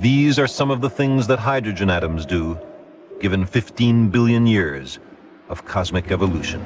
These are some of the things that hydrogen atoms do, given 15 billion years of cosmic evolution.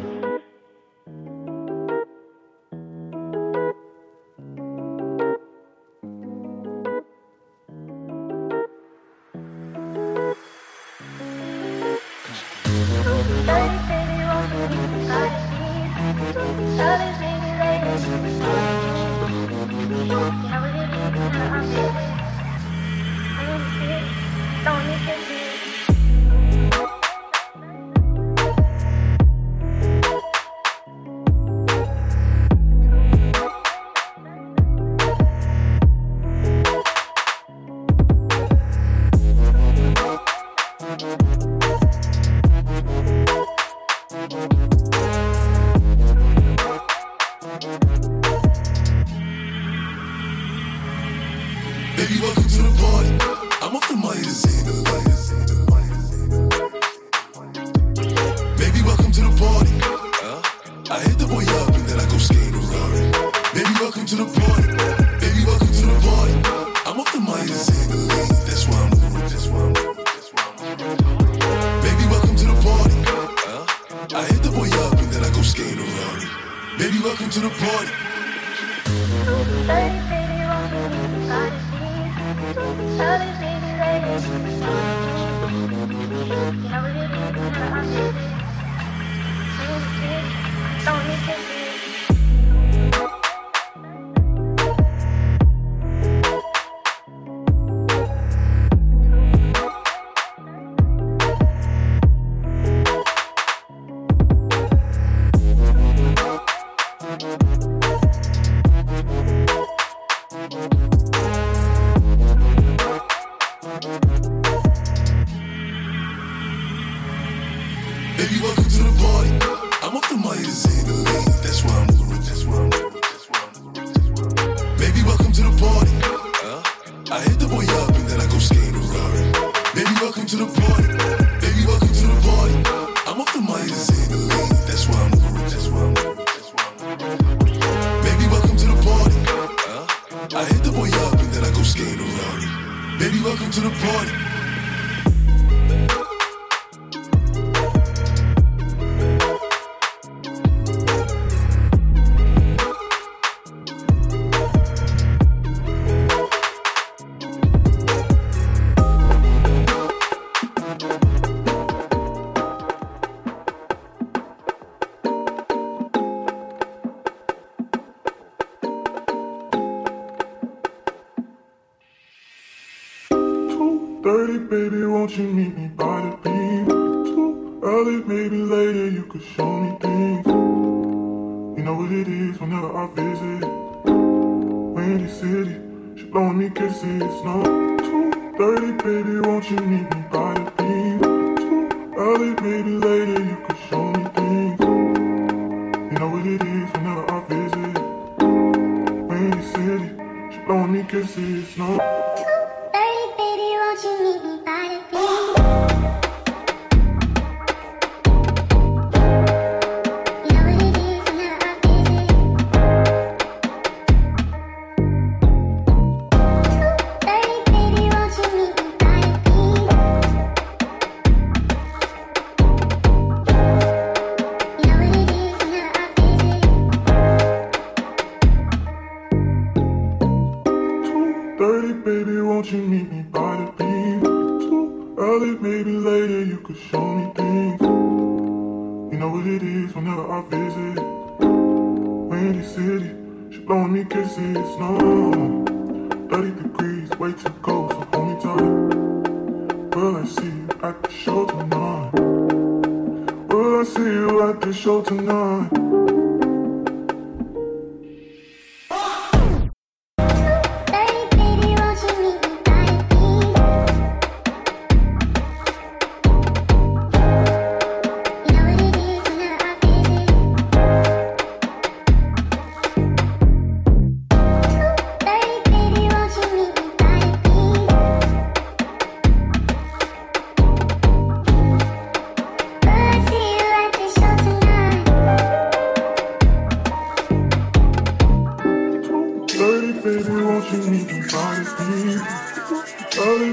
Baseado na orelha e o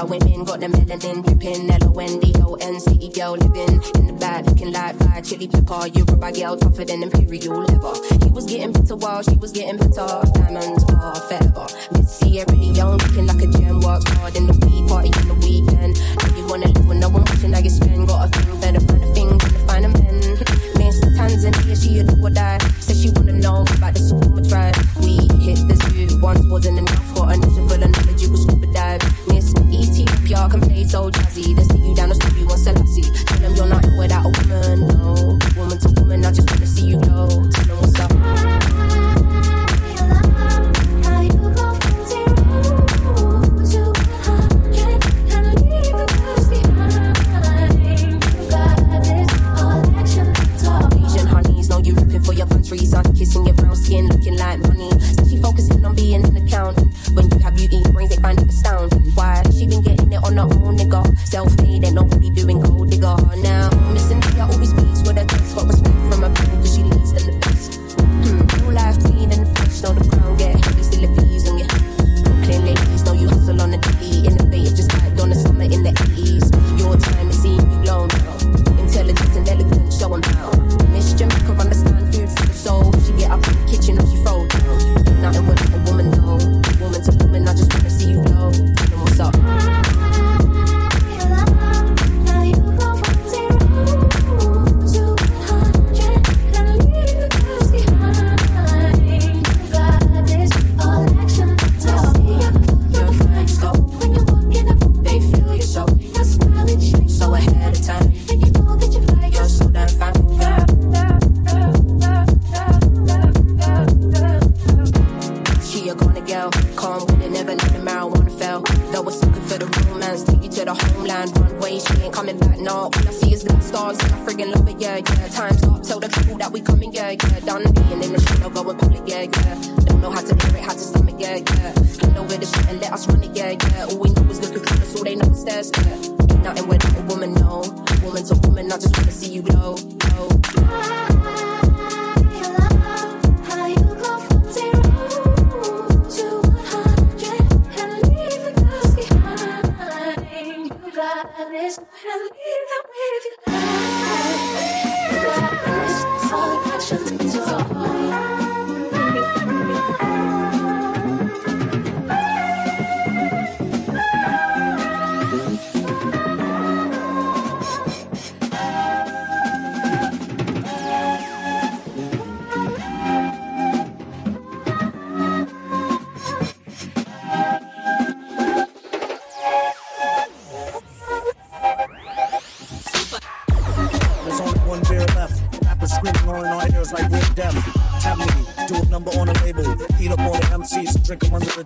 our women got the melanin dripping. L-O-N-D-O-N, city girl living in the back, looking like fire chili pepper. You're a bad girl, tougher than imperial leather. He was getting better while she was getting better. Diamonds are forever. Miss Sierra Leone looking like a gem. Works hard in the week, party in the weekend. If you wanna live with no one watching, I get spend. Got a thing, better find a thing, better find a man. Miss Tanzania, she a do or die. Said she wanna know about the super tribe. We hit the zoo once, wasn't enough. Got a nation full of knowledge, you could scuba dive. Miss Ethiopia can play so jazzy. They see you down the street, you want Selassie. Tell them you're not without a woman, no. Woman to woman, I just wanna see you glow. Tell them what's up. I'm kissing your brown skin, looking like money. So she focusing on being an accountant. When you have beauty, brains, they find it astounding. Why? She been getting it on her own, nigga. Self-made, ain't nobody doing gold, digger. Now, Miss India always speaks with her chest. Got respect from her people, cause she leads in the best. Real life clean and fresh, know the crown get heavy, still a bees on your head. Brooklyn ladies, know you hustle on the daily. Innovative, just like on the summer in the 80s. Your time is seeing you glow now. Intelligence and elegance, show them how. Miss Jamaica, understand food for the soul. She get up in the kitchen and she fold down. Nothing with a woman, though. Woman to woman, I just wanna see you glow. Tell them what's up.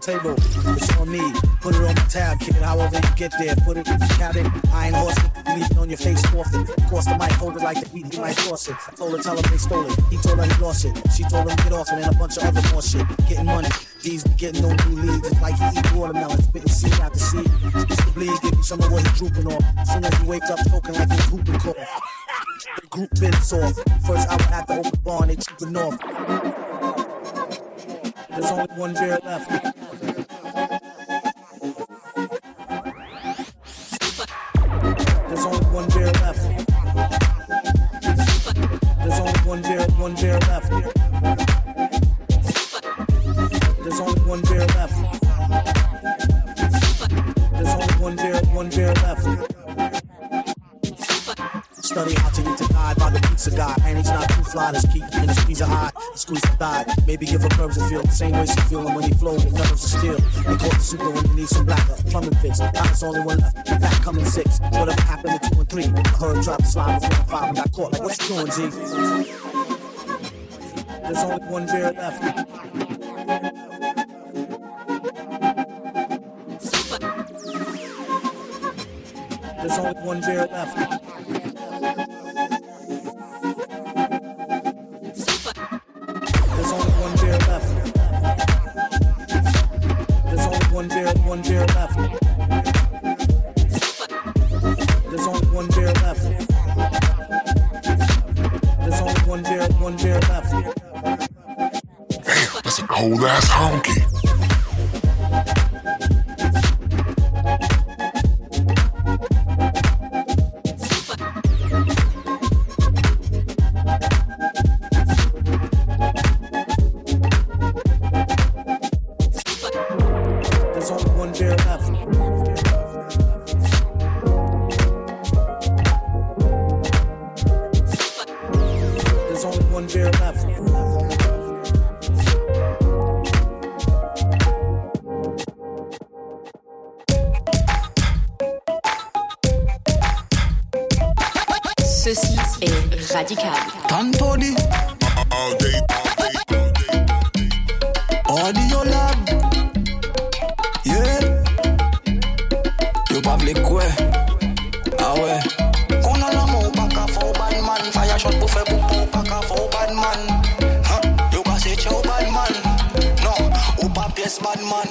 Table. It's on me. Put it on the tab, kid. However you get there, put it in the cabinet. I ain't horse it. Leave it on your face often. Of course, the mic hold it like the beat. He might toss it. I told her, tell him they stole it. He told her he lost it. She told him get off it and a bunch of other more shit. Getting money. These be getting no new leads. It's like he eat watermelons. Spitting seed after seed. It's the bleed. Give you some of what he's drooping off. As soon as you wake up, poking like he's hooping cough. The group bits off. First hour after open bar and they cheaping off. There's only one beer left. Maybe give her curves and feel the same way she feeling when he flow with nerves of steel. They call it super when you need some blacker, plumbing fix. Now it's only one left, back coming six. Whatever happened to 2 and 3? I heard drop the slide before 5 and got caught. Like, what you doing, G? There's only one beer left. There's only one beer left. That's honky. just one beer left. One beer left. Ceci est radical. Tanto di Audio Lab. Yeah. Yo pa vle kwe. Ah ouais. On a la mou pa ka fo ban man fire shot pou fe pou pa ka fo. Yes, bad man.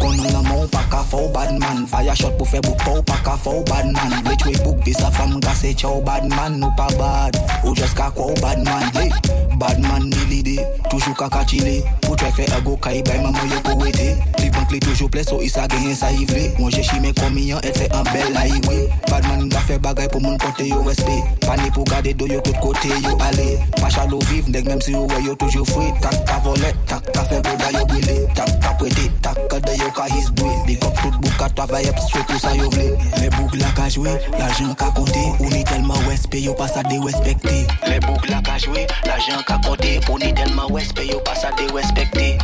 Kono la mo paka for bad man. Fire shot buffet book for paka for bad man. Which way book visa from Gasse Chow bad man. No pa bad. Who just kakao bad man. Hey, bad man nili de. Toujou kaka chile. Ou try fe ago kai by maman yo ko wete. Livant clé toujou ple so isa genyen sa yivle. Mwen je chime komi yon et fe an bel la yiwe. Bad man ga fe bagay pou moun kote yo respe. Pani pou gade do yo tout kote yo ale. Pacha lo viv neg mem si yo we yo toujou fwe. Tak ta volet, tak ta fe goda yo bile. Tak ta pwete, tak kade yo ka his bwe. Big up tout bouka travaye pis fwe tout sa yo vle. Le bouk la ka jwe, la jen ka kote. Ou ni telman wespe yo pa sa de wespecte. Le bouk la ka jwe, la jen ka kote. Ou ni telman wespe yo pa sa de wespecte.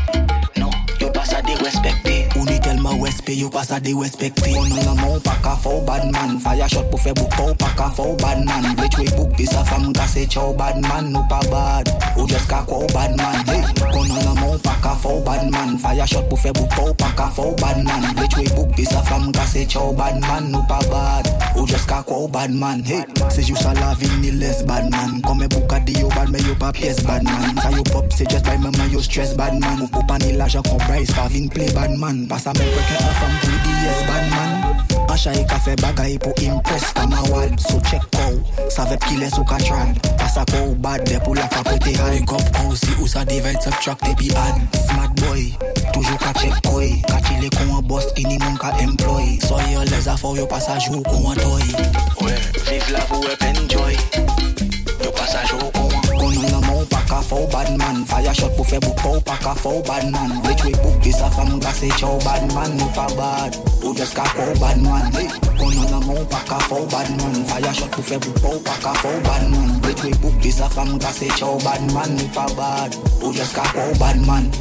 Non, yo pa sa de wespecte. Ou ni telman wespe yo pa sa de wespecte. Konon la moun pa ka faw bad man. Fire shot pou fe bouk pa ou pa ka faw bad man. Which way bouk bisa fam gase chow bad man. Nou pa bad, ou just ka kwaw bad man. Konon la moun pa ka faw bad man. Fire shot buffet book for paka for bad man. Which way book is a from Gasse Chow bad man. No pa bad. Ou just kakao bad man. Hey, c'est juste à la vie ni less bad man. Comme bouka de yo bad mais yo pa pièce bad man. Sa yo pop c'est just by maman yo stress bad man. Ou pas ni l'argent qu'on price pas vin play bad man. Pas sa même que un from DDS bad man. Acha e ka fe bagay pou impress kamawad. So check call. Sa vep ki les ou ka tran. Pas sa ko bad de pou la kapote han. Gop ko si ou sa divide subtract epi add. Smart boy. Toujou ka check koi, ka chile kon an boss, ini moun ka employ. So yo les afaw yo passage ou kon an toy. Ouais, vive la vou ep enjoy. Yo passage ou kon an. Konon la moun pa ka faw bad man. Fire shot pou fe bouk pa ou pa ka faw bad man. Which way book visa from Gasse Chow bad man. Nou pa bad, ou just ka faw bad man. Konon la moun pa ka faw bad man. Fire shot pou fe bouk pa ou pa ka faw bad man. Which way book visa from Gasse Chow bad man. Nou pa bad, ou just ka faw bad man.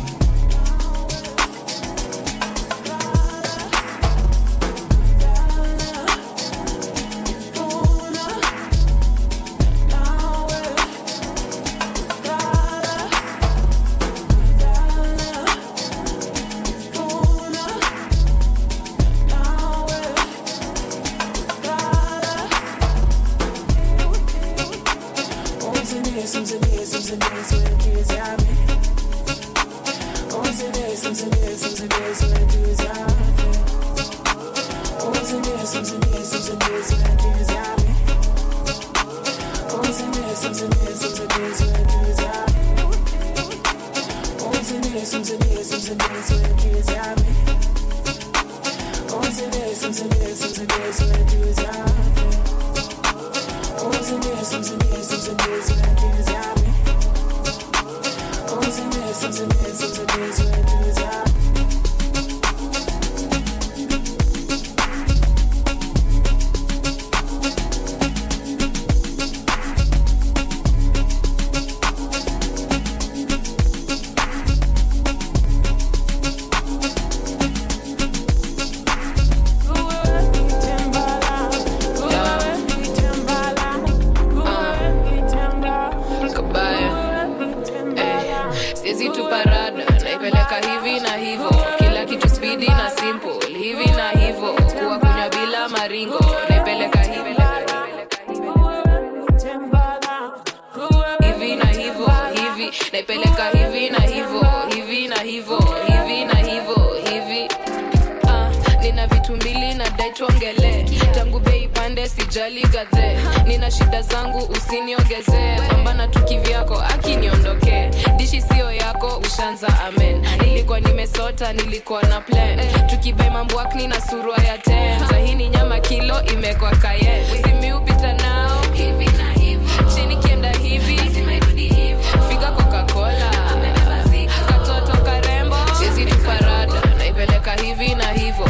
Hivi na hivo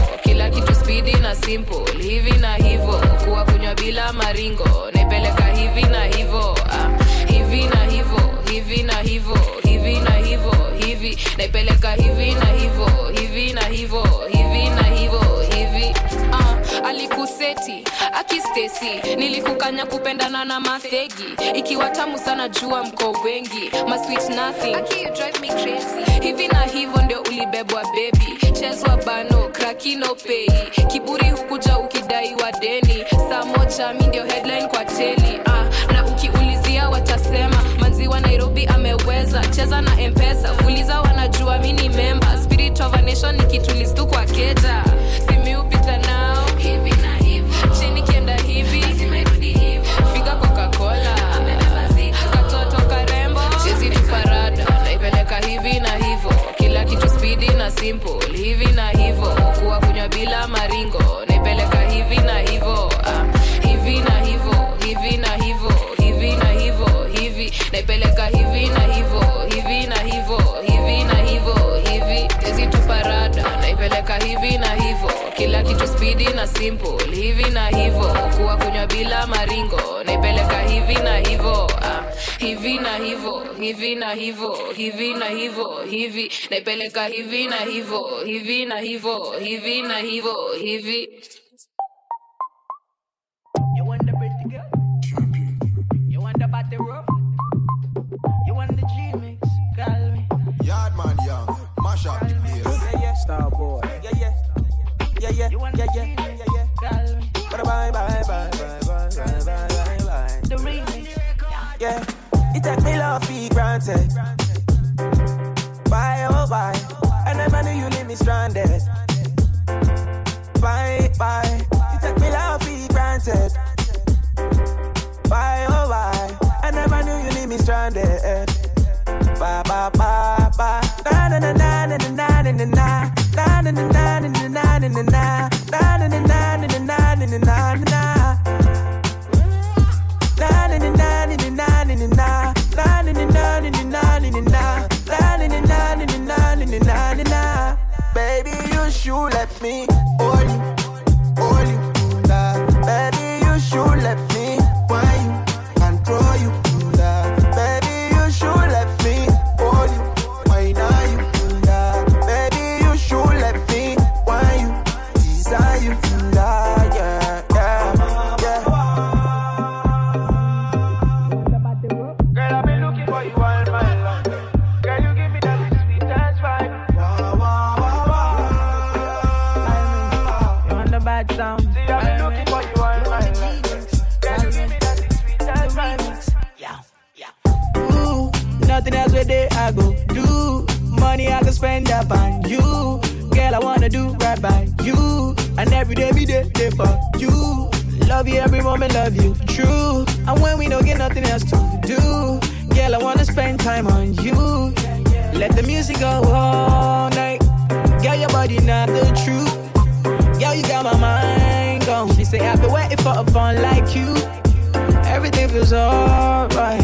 simple, hivi na hivo, kuwa kunywa bila maringo, nepeleka hivi na hivo, hivi na hivo, hivi na hivo, hivi na hivo, hivi, nepeleka hivi na hivo, hivi na hivo, hivi na hivo, hivi, alikuseti, akistesi, nilikukanya kupendana na mafegi, ikiwa tamu sana jua mko wengi, my sweet nothing, Aki, you drive me crazy, hivi na hivo ndio ulibebwa baby, chezwa bano, krakino pay, kiburi hukuja ukidai wa deni, saa moja mi ndio headline kwa teli, na ukiulizia watasema, manzi wa Nairobi ameweza, cheza na M-Pesa, fuliza wanajua mi ni member, spirit of a nation ni kitulistu kwa keja, simi upita nao, hivi na hivo, chini kienda hivi, sima irudi hivo, figa Coca-Cola, katoto karembo, chezi tuparada, naipeleka hivi na hivo, kila kitu speedy na simple, hivi na hivo, kuwa kunywa bila maringo, naipeleka hivi na hivo, hivi na hivo, hivi na hivo, hivi na hivo, hivi, naipeleka hivi na hivo, hivi na hivo, hivi na hivo, hivi, chezi tuparada, naipeleka hivi na hivo, kila kitu speedy na simple, hivi na hivo, kuwa kunywa bila maringo, naipeleka hivi na hivo, hivi na hivo, hivi na hivo, hivi na hivo, hivi, naipeleka hivi na hivo, hivi na hivo, hivi na hivo, hivi. You want the pretty girl? Champion. You want the battery rope? You want the G-Mix? Call me. Yardman Young, mash up the place. Yeah, yeah, star boy. Yeah, yeah. Yeah, yeah, yeah, yeah, yeah, yeah. Call me. Bye, bye, bye, bye, bye, bye, bye, bye, bye. The remix. Yeah. It take me love for granted. Bye, oh, bye. And I knew you leave me stranded. Bye, bye. You take me love for granted. Bye, oh, bye. I never knew you leave me stranded. Ba ba ba ba. Na na na na na na na na. Na na na na na na na. Na na na na na na na na. Na na na na na na na. Na na na na na na na. Na na na na na na na. Baby, you should let me hold you, hold you. Baby, you should let me wind you, control you. Baby, you should let me hold you, wind you. Baby, you should let me wind you, desire you. Yeah, yeah, yeah. Girl, I've been looking for you all my life. Girl, you give me that sweet dance vibe. Wow, wow, wow, wow. You're on the bad sound. See, I've been looking for you all my life. Nothing else with it I go do. Money I can spend up on you. Girl, I wanna do right by you. And every day be there for you. Love you every moment, love you true. And when we don't get nothing else to do, girl, I wanna spend time on you. Let the music go all night. Girl, your body not the truth. Girl, you got my mind gone. She say I've been waiting for a fun like you. Everything feels alright.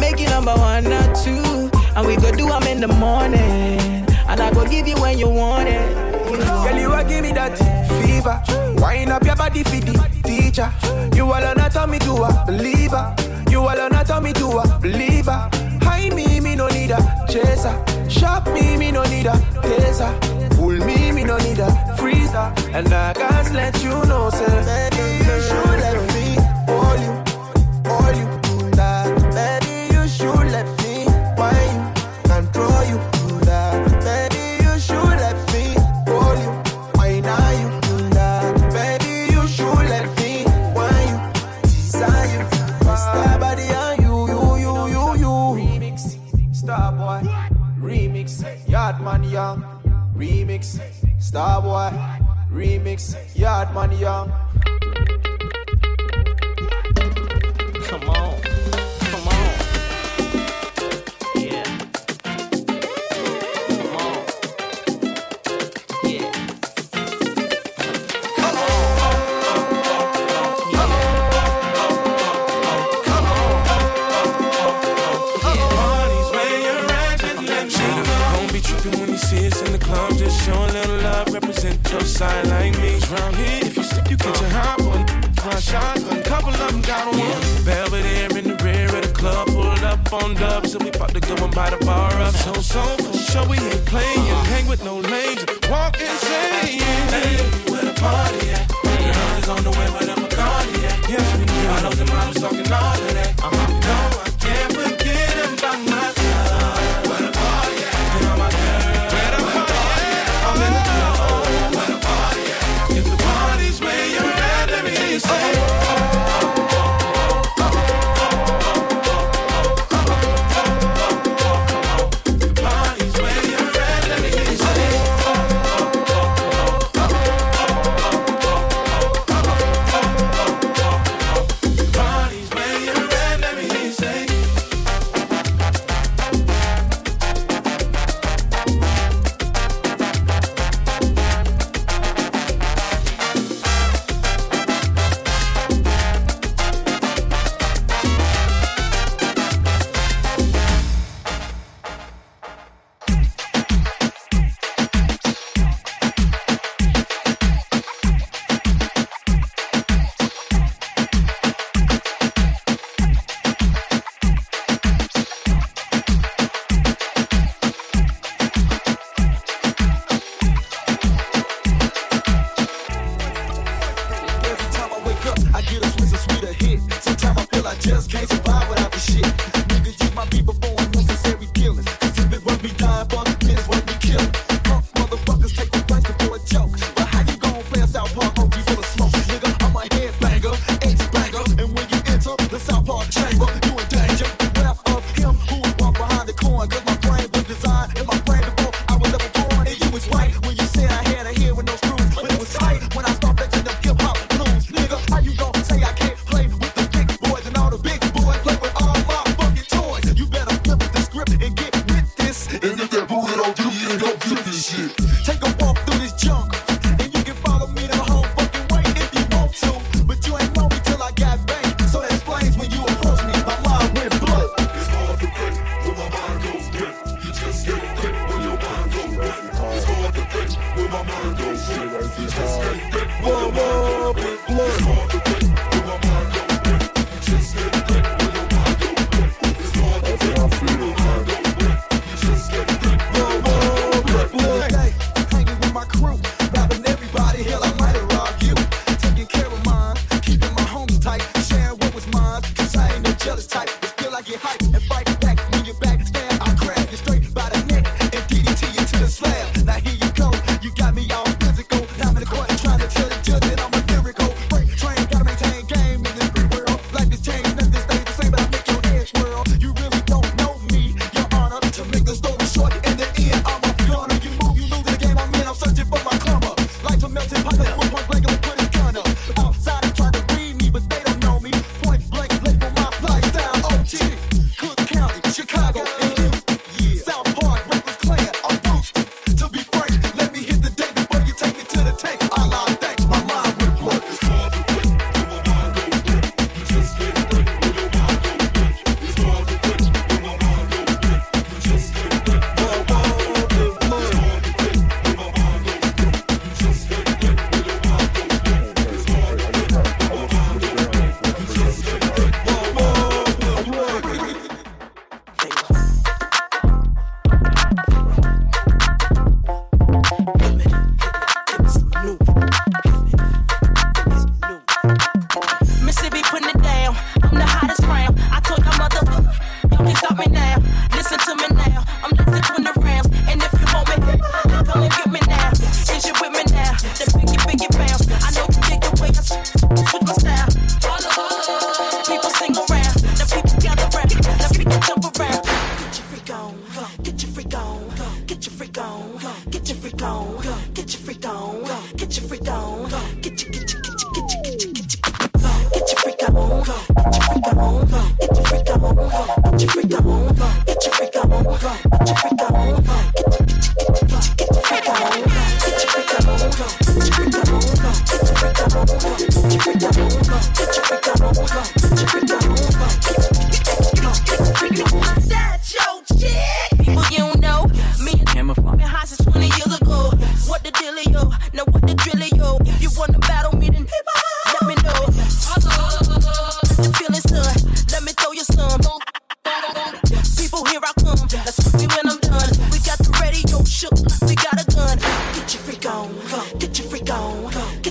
Make you number one or two. And we go do them in the morning. And I go give you when you want it. Girl, you a give me that fever. Wind up your body for the teacher. You alone tell me to a believer. You alone tell me to a believer. Hide me no need a chaser. Shop me no need a taser. Pull me no need a freezer. And I can't let you know, say, baby, you should let me hold you, hold you. Yardman Young, remix, Starboy, remix, Yardman Young. Come on, come on. Yeah. Come on. Yeah. Come on. Yeah. Come on. Come on. Trippin' when you see us in the club, just showin' little love, represent yourself. shine like me. Round here, if you slip, you catch a hot one. Find shotgun, couple of them got one. Yeah. Belvedere in the rear of the club, pulled up on dubs, and we about to go and buy the bar up. So for sure we ain't playing, hang with no lanes, walk insane. Hey, where the party at? Girl is on the way with a Bacardi at. Yeah, we knew I was the models talking all of that. No, I can't forget about my love. Where the party at? You know my girl. Where the party at? I'm in the club. Where the party at? If the party's where you're at, let me hear you say.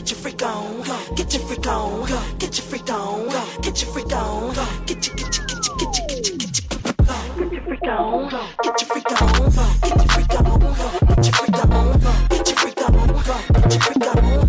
get your freak on, get your freak on, get your freak on, get your freak on, get your freak on, get your freak on, get your freak on, get your freak on, get your freak on, get your freak on, get your freak on, get your freak on,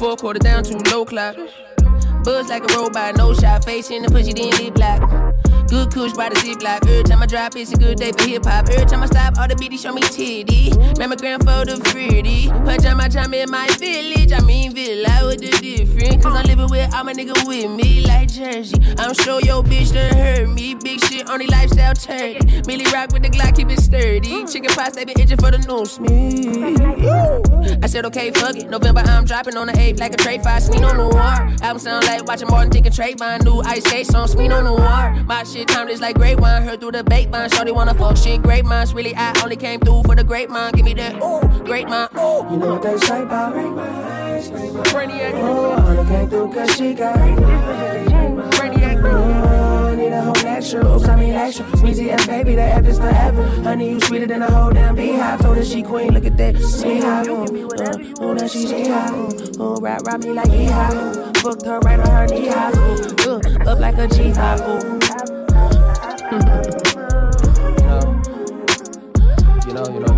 four quarter down to low clock. Buzz like a robot, no shot. Face in the pussy, then lip block. Good kush by the ziplock. Every time I drop, it's a good day for hip hop. Every time I stop, all the bitties show me titty. Mammogram for the fritty. Pajama in my village. I mean, villa with the different. Cause I'm living with all my nigga with me like Jersey. I'm sure your bitch done hurt me. Big shit, only lifestyle turkey. Millie rock with the Glock, keep it sturdy. Chicken pots, they been itching for the new Smino. I said, okay, fuck it. November, I'm dropping on the 8th like a trade five. Smino NOIR. Album sound like watching Martin, thinking Trayvon. New Ice Skate song, Smino NOIR. My shit timeless like great wine. Heard through the bait vine. Shorty wanna fuck shit, great minds. Really, I only came through for the great mind. Give me that, ooh, great mind, ooh. You know what they say about great minds. Brainiac. Oh, I only came through cause she got great minds. Brainiac. Oh, need a whole natural. Oops, I mean action. Sneezy and baby, they act this forever. Honey, you sweeter than a whole damn beehive. Told her she queen, look at that. Sweet high, ooh, now she high, ooh, rock me like he high. Fucked her right on her knee high, up like a G5, ooh. You know.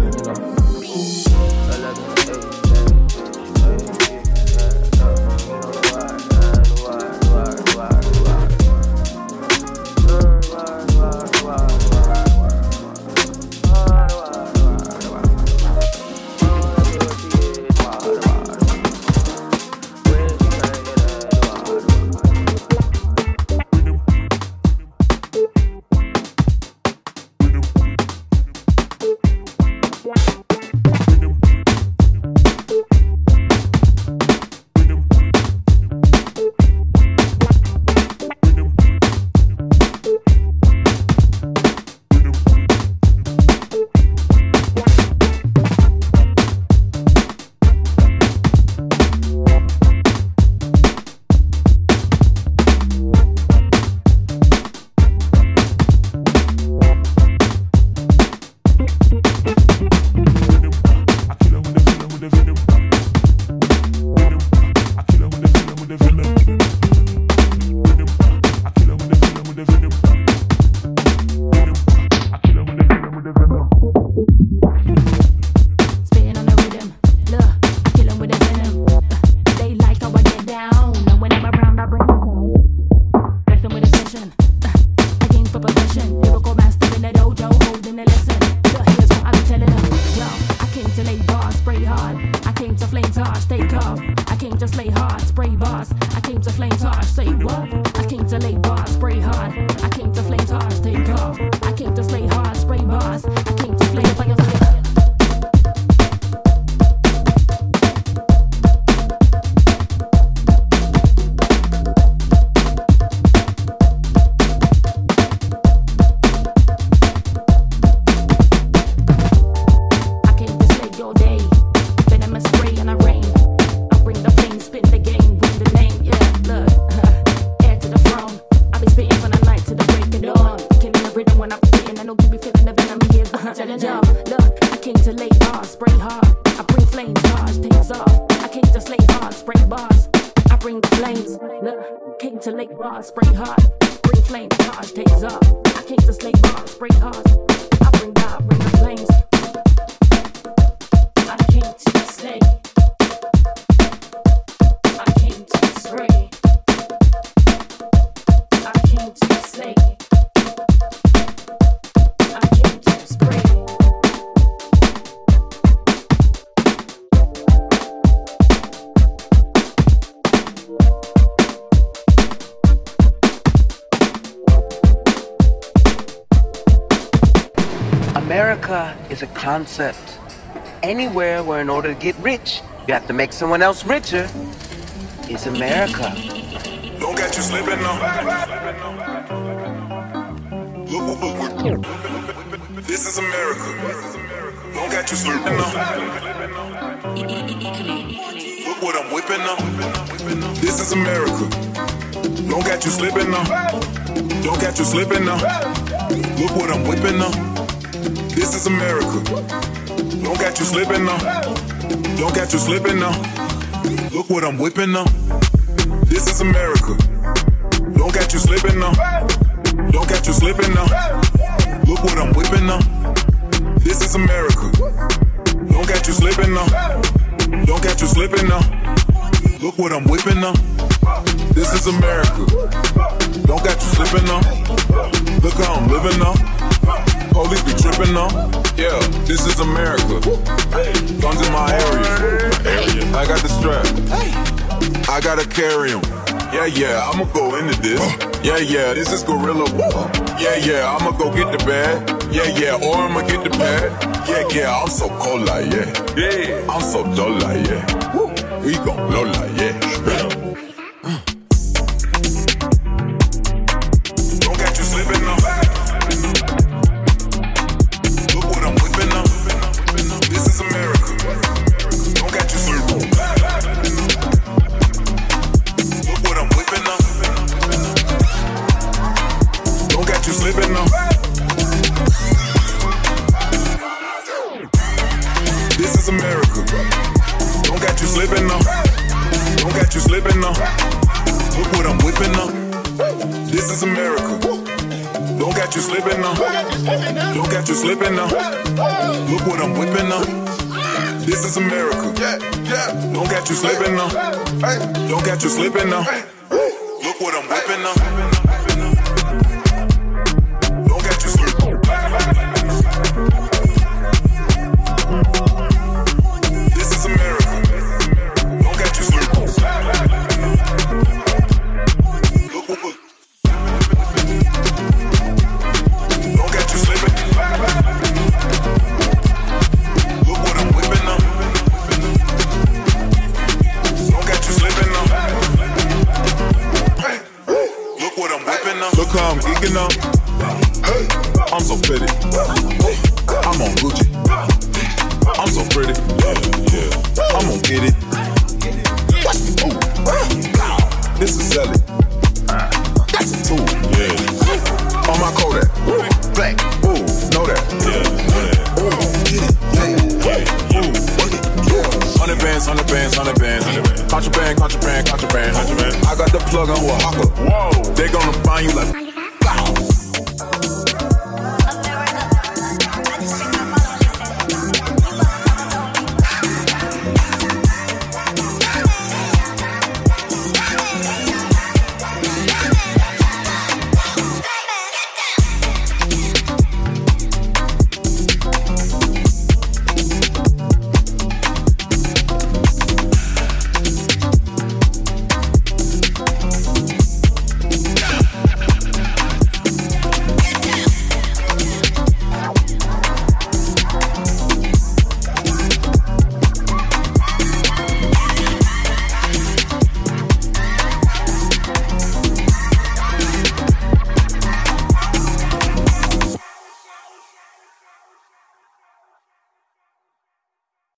America is a concept. Anywhere where in order to get rich, you have to make someone else richer, is America. Don't get you slipping now. This is America. Don't get you slipping now. Look what I'm whipping up. This is America. Don't get you slipping now. Don't get you slipping now. Look what I'm whipping up. This is America. Don't get you slipping now. Don't get you slipping now. Look what I'm whipping up. This is America. Don't get you slipping now. Don't get you slipping now. Look what I'm whipping up. This is America. Don't get you slipping now. Don't get you slipping now. Look what I'm whipping up. This is America. Don't got you slipping up. Look how I'm living up. Police be tripping up. Yeah, this is America. Guns in my area. I got the strap. I gotta carry 'em. Yeah, yeah, I'ma go into this. Yeah, yeah, this is gorilla. Yeah, yeah, I'ma go get the bag. Yeah, yeah, or I'ma get the bag. Yeah, yeah, I'm so cold like, yeah. Yeah, I'm so dull like, yeah. We gon' blow like, yeah. Don't catch you slipping now. Look what I'm whipping up. Don't catch you slipping. This is America. Don't catch you slipping. Look what. Don't catch you slipping. Look what I'm whipping up. Look how I'm geeking up. I'm so pretty. I'm on Gucci. I'm so pretty. I'm gon' get it. Ooh. This is Sally. That's a tool. On my Kodak. Black. Ooh, know that. Ooh, get it. Ooh, 100 bands. Contraband. I got the plug on a hawker. Whoa. They gonna find you like.